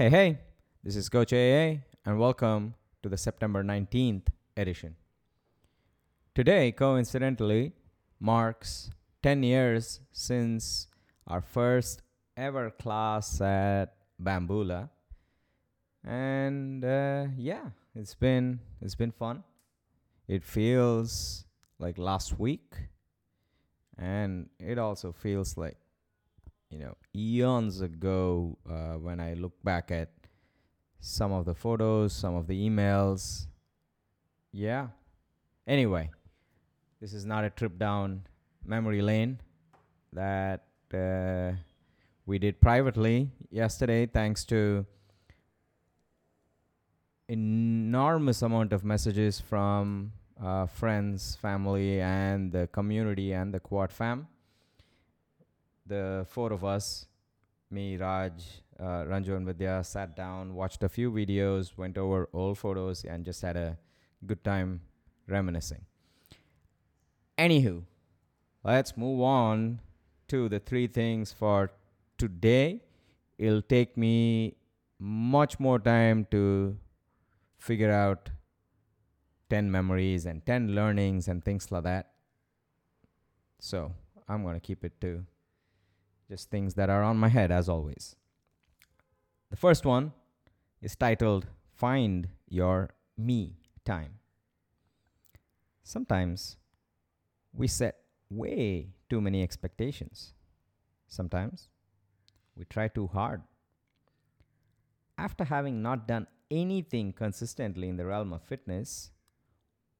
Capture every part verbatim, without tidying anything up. Hey, hey, this is Coach A A and welcome to the September nineteenth edition. Today, coincidentally, marks ten years since our first ever class at Bamboola. And uh, yeah, it's been it's been fun. It feels like last week and it also feels like you know, eons ago, uh, when I look back at some of the photos, some of the emails. Yeah. Anyway, this is not a trip down memory lane that uh, we did privately yesterday, thanks to enormous amount of messages from uh, friends, family, and the community and the Quad fam. The four of us, me, Raj, uh, Ranju and Vidya, sat down, watched a few videos, went over old photos, and just had a good time reminiscing. Anywho, let's move on to the three things for today. It'll take me much more time to figure out ten memories and ten learnings and things like that. So I'm going to keep it to just things that are on my head, as always. The first one is titled, Find Your Me Time. Sometimes we set way too many expectations. Sometimes we try too hard. After having not done anything consistently in the realm of fitness,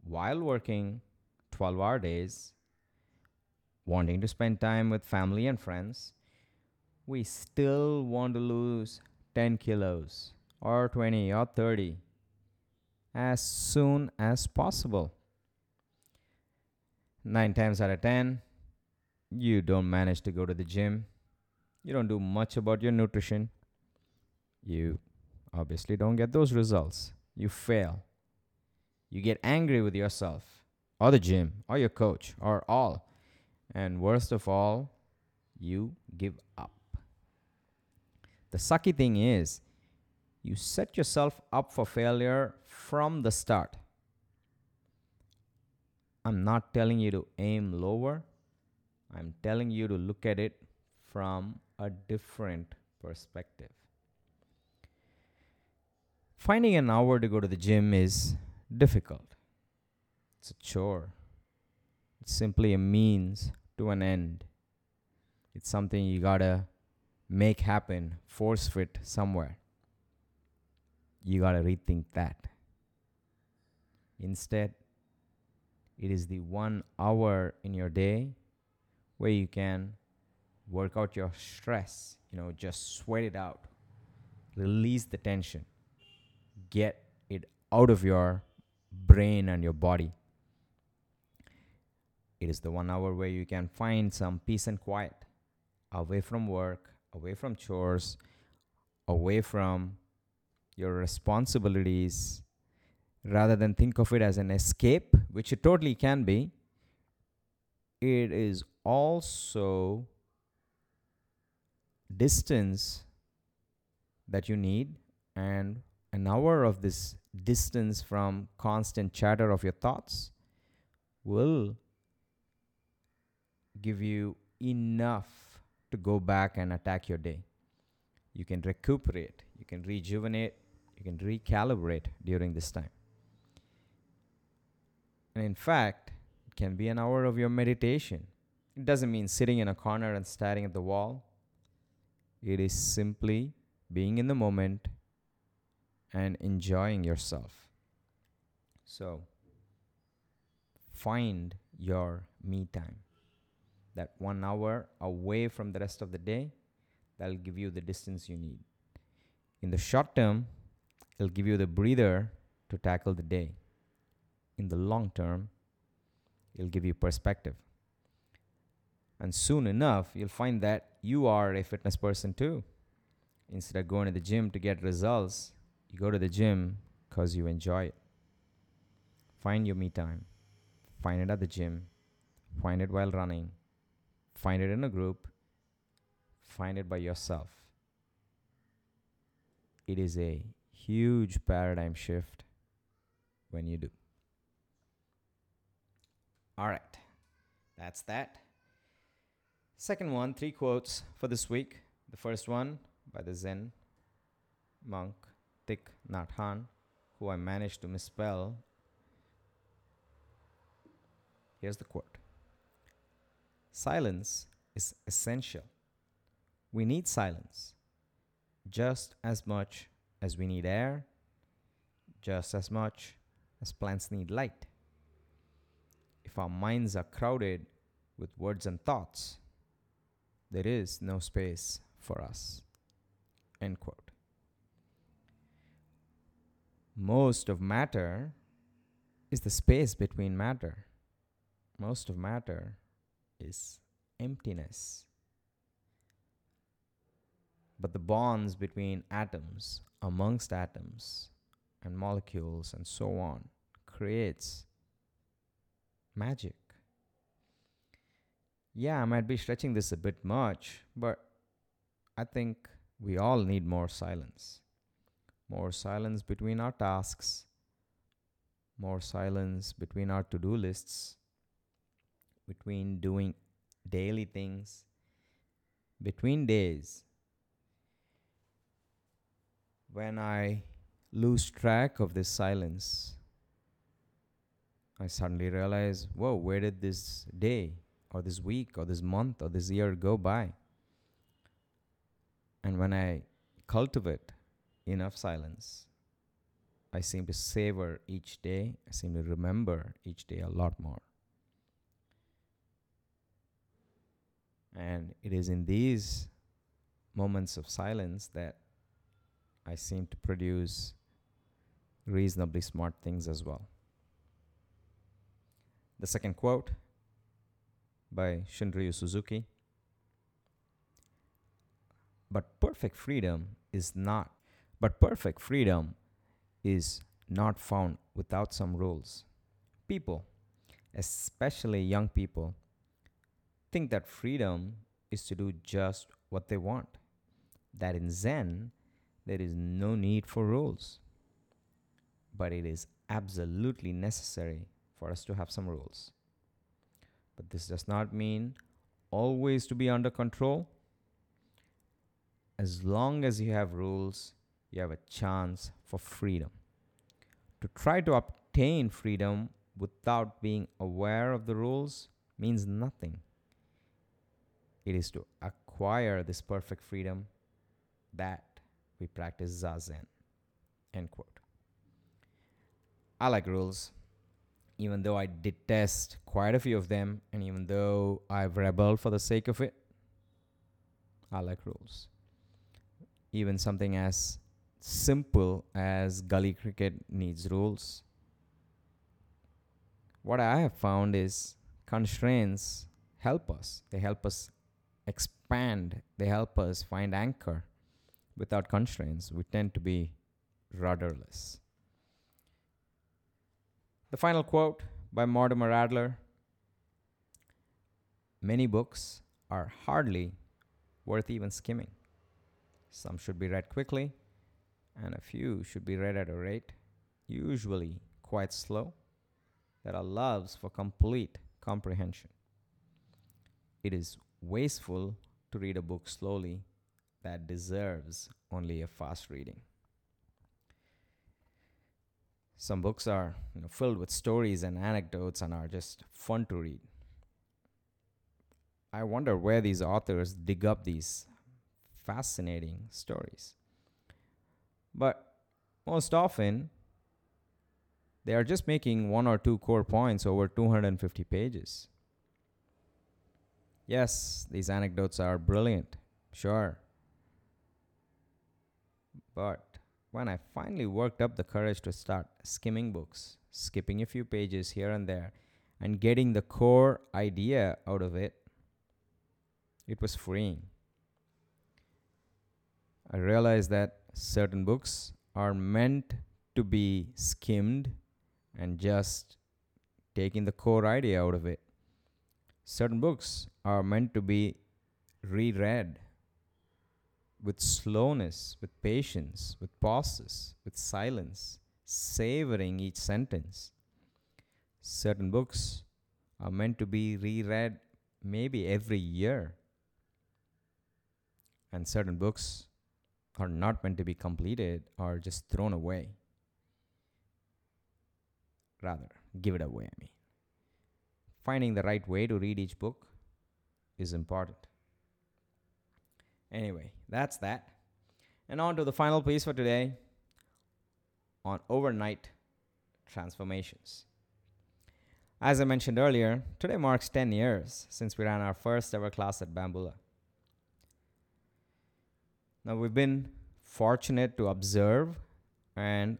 while working twelve-hour days, wanting to spend time with family and friends, we still want to lose ten kilos or twenty or thirty as soon as possible. Nine times out of ten, you don't manage to go to the gym. You don't do much about your nutrition. You obviously don't get those results. You fail. You get angry with yourself or the gym or your coach or all. And worst of all, you give up. The sucky thing is, you set yourself up for failure from the start. I'm not telling you to aim lower. I'm telling you to look at it from a different perspective. Finding an hour to go to the gym is difficult. It's a chore. It's simply a means to an end. It's something you gotta make happen, force fit somewhere. You gotta rethink that. Instead, it is the one hour in your day where you can work out your stress, you know, just sweat it out, release the tension, get it out of your brain and your body. It is the one hour where you can find some peace and quiet, away from work, away from chores, away from your responsibilities, rather than think of it as an escape, which it totally can be. It is also distance that you need, and an hour of this distance from constant chatter of your thoughts will give you enough to go back and attack your day. You can recuperate, you can rejuvenate, you can recalibrate during this time. And in fact, it can be an hour of your meditation. It doesn't mean sitting in a corner and staring at the wall. It is simply being in the moment and enjoying yourself. So, find your me time. That one hour away from the rest of the day, that'll give you the distance you need. In the short term, it'll give you the breather to tackle the day. In the long term, it'll give you perspective. And soon enough, you'll find that you are a fitness person too. Instead of going to the gym to get results, you go to the gym because you enjoy it. Find your me time. Find it at the gym. Find it while running. Find it in a group. Find it by yourself. it is a huge paradigm shift when you do. All right, that's that. Second one, three quotes for this week. The first one by the Zen monk Thich Nhat Hanh, who I managed to misspell. Here's the quote. Silence is essential. We need silence just as much as we need air, just as much as plants need light. If our minds are crowded with words and thoughts, there is no space for us. End quote. Most of matter is the space between matter. Most of matter is emptiness. But the bonds between atoms, amongst atoms, and molecules, and so on, creates magic. Yeah, I might be stretching this a bit much, but I think we all need more silence. More silence between our tasks, more silence between our to-do lists, between doing daily things, between days. When I lose track of this silence, I suddenly realize, whoa, where did this day or this week or this month or this year go by? And when I cultivate enough silence, I seem to savor each day. I seem to remember each day a lot more. And it is in these moments of silence that I seem to produce reasonably smart things as well. The second quote by Shinryu Suzuki. But perfect freedom is not, but perfect freedom is not found without some rules. People, especially young people, think that freedom is to do just what they want. That in Zen, there is no need for rules, but it is absolutely necessary for us to have some rules. But this does not mean always to be under control. As long as you have rules, you have a chance for freedom. To try to obtain freedom without being aware of the rules means nothing. It is to acquire this perfect freedom that we practice Zazen. End quote. I like rules, even though I detest quite a few of them, and even though I've rebelled for the sake of it. I like rules. Even something as simple as gully cricket needs rules. What I have found is constraints help us. They help us expand. They help us find anchor. Without constraints, we tend to be rudderless. The final quote by Mortimer Adler. Many books are hardly worth even skimming. Some should be read quickly, and a few should be read at a rate, usually quite slow, that allows for complete comprehension. It is wasteful to read a book slowly that deserves only a fast reading. Some books are, you know, filled with stories and anecdotes and are just fun to read. I wonder where these authors dig up these fascinating stories. But most often, they are just making one or two core points over two hundred fifty pages. Yes, these anecdotes are brilliant, sure. But when I finally worked up the courage to start skimming books, skipping a few pages here and there, and getting the core idea out of it, it was freeing. I realized that certain books are meant to be skimmed and just taking the core idea out of it. Certain books are meant to be reread with slowness, with patience, with pauses, with silence, savoring each sentence. Certain books are meant to be reread maybe every year, and certain books are not meant to be completed or just thrown away. Rather, give it away, I mean. Finding the right way to read each book is important. Anyway, that's that. And on to the final piece for today on overnight transformations. As I mentioned earlier, today marks ten years since we ran our first ever class at Bamboola. Now, we've been fortunate to observe and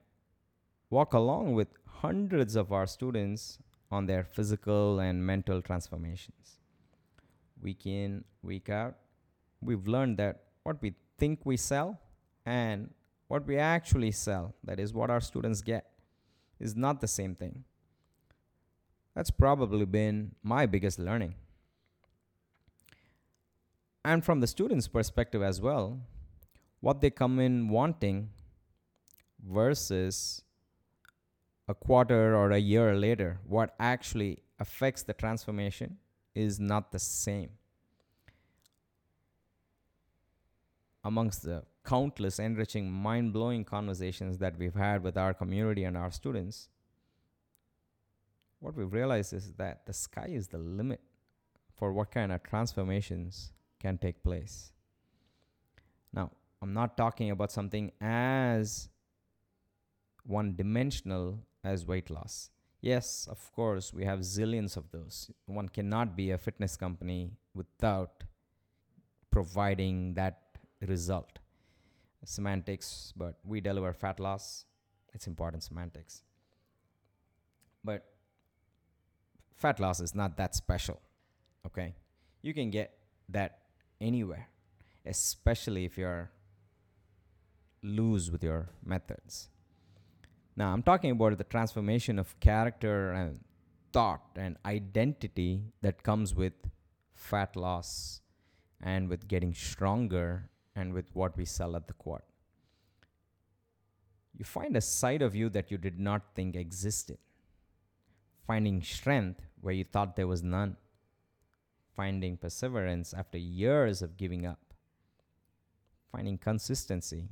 walk along with hundreds of our students on their physical and mental transformations. Week in, week out, we've learned that what we think we sell and what we actually sell, that is what our students get, is not the same thing. That's probably been my biggest learning. And from the students' perspective as well, what they come in wanting versus a quarter or a year later, what actually affects the transformation is not the same. Amongst the countless enriching, mind-blowing conversations that we've had with our community and our students, what we've realized is that the sky is the limit for what kind of transformations can take place. Now, I'm not talking about something as one-dimensional as weight loss. Yes, of course, we have zillions of those. One cannot be a fitness company without providing that result. Semantics, but we deliver fat loss. It's important semantics. But fat loss is not that special, okay? You can get that anywhere, especially if you're loose with your methods. Now, I'm talking about the transformation of character and thought and identity that comes with fat loss and with getting stronger and with what we sell at the quad. You find a side of you that you did not think existed. Finding strength where you thought there was none. Finding perseverance after years of giving up. Finding consistency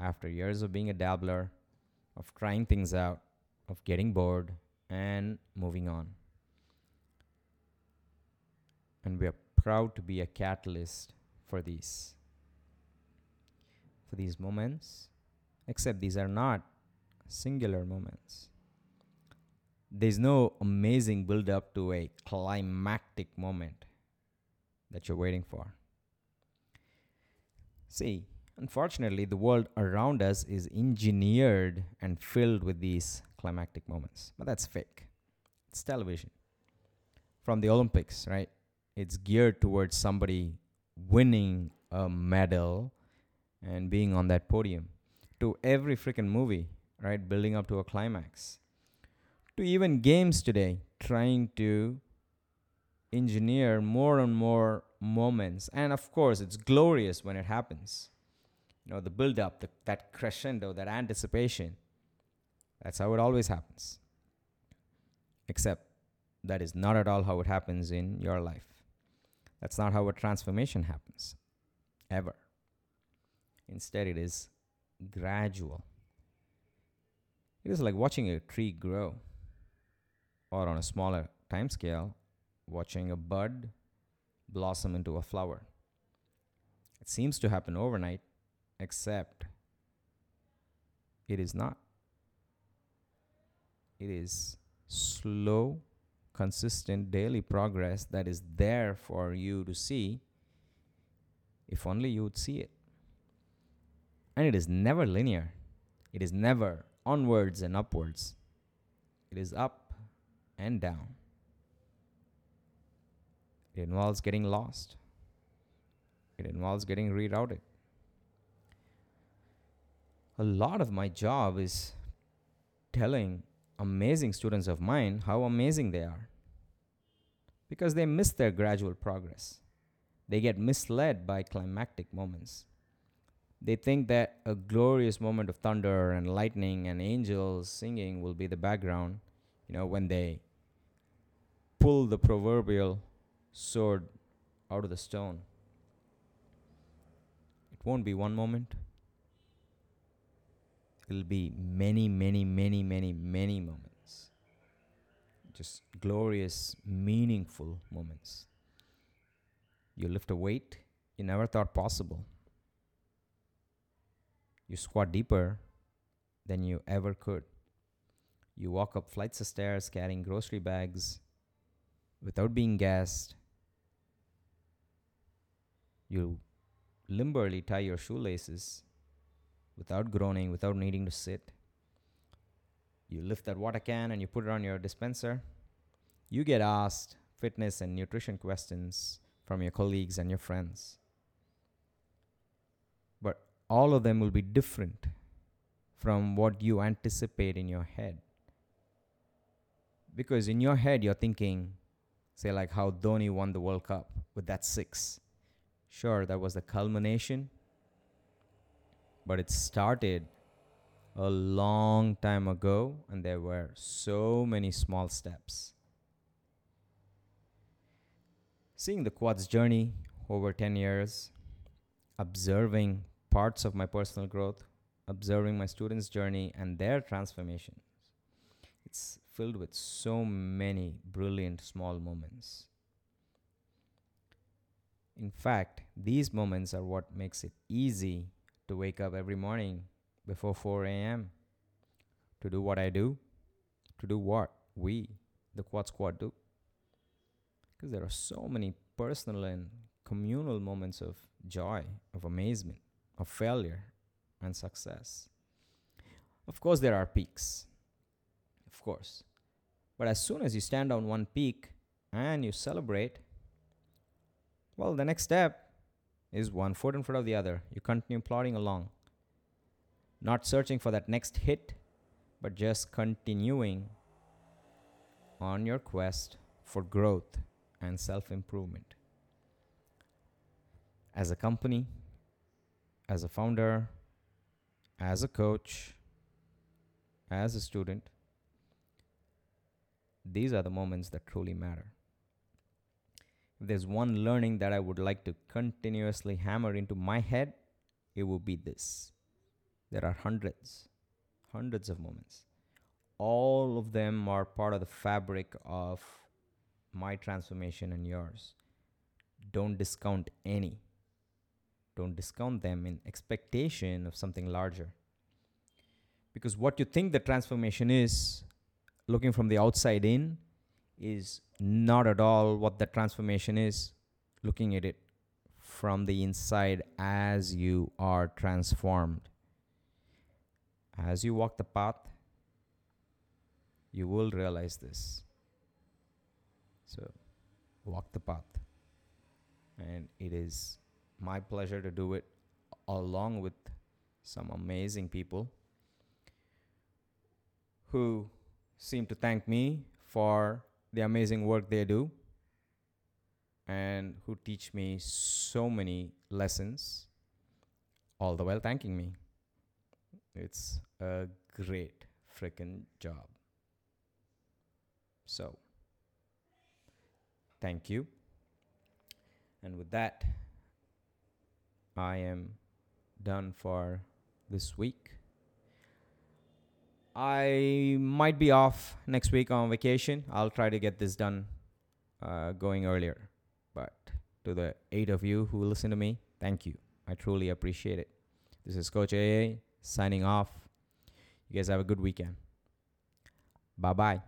after years of being a dabbler, of trying things out, of getting bored, and moving on. And we are proud to be a catalyst for these. For these moments, except these are not singular moments. There's no amazing build-up to a climactic moment that you're waiting for. See, unfortunately, the world around us is engineered and filled with these climactic moments. But that's fake. It's television. From the Olympics, right? It's geared towards somebody winning a medal and being on that podium. To every freaking movie, right? Building up to a climax. To even games today, trying to engineer more and more moments. And of course, it's glorious when it happens. You know, the build-up, the, that crescendo, that anticipation. That's how it always happens. Except that is not at all how it happens in your life. That's not how a transformation happens, ever. Instead, it is gradual. It is like watching a tree grow, or on a smaller time scale, watching a bud blossom into a flower. It seems to happen overnight, except it is not. It is slow, consistent daily progress that is there for you to see if only you would see it. And it is never linear. It is never onwards and upwards. It is up and down. It involves getting lost. It involves getting rerouted. A lot of my job is telling amazing students of mine how amazing they are, because they miss their gradual progress. They get misled by climactic moments. They think that a glorious moment of thunder and lightning and angels singing will be the background, you know, when they pull the proverbial sword out of the stone. It won't be one moment. It'll be many, many, many, many, many moments. Just glorious, meaningful moments. You lift a weight you never thought possible. You squat deeper than you ever could. You walk up flights of stairs carrying grocery bags without being gassed. You limberly tie your shoelaces without groaning, without needing to sit. You lift that water can and you put it on your dispenser. You get asked fitness and nutrition questions from your colleagues and your friends. But all of them will be different from what you anticipate in your head. Because in your head, you're thinking, say, like how Dhoni won the World Cup with that six. Sure, that was the culmination, but it started a long time ago, and there were so many small steps. Seeing the quad's journey over ten years, observing parts of my personal growth, observing my students' journey and their transformations. It's filled with so many brilliant small moments. In fact, these moments are what makes it easy to wake up every morning before four a.m. to do what I do, to do what we, the Quad Squad, do. Because there are so many personal and communal moments of joy, of amazement, of failure and success. Of course, there are peaks. Of course. But as soon as you stand on one peak and you celebrate, well, the next step is one foot in front of the other. You continue plodding along. Not searching for that next hit, but just continuing on your quest for growth and self-improvement. As a company, as a founder, as a coach, as a student, these are the moments that truly matter. If there's one learning that I would like to continuously hammer into my head, it would be this. There are hundreds, hundreds of moments. All of them are part of the fabric of my transformation and yours. Don't discount any. Don't discount them in expectation of something larger. Because what you think the transformation is, looking from the outside in, is not at all what the transformation is, looking at it from the inside as you are transformed. As you walk the path, you will realize this. So, walk the path. And it is my pleasure to do it along with some amazing people who seem to thank me for the amazing work they do and who teach me so many lessons, all the while thanking me. It's a great freaking job. So, thank you. And with that, I am done for this week. I might be off next week on vacation. I'll try to get this done uh, going earlier. But to the eight of you who listen to me, thank you. I truly appreciate it. This is Coach A A signing off. You guys have a good weekend. Bye-bye.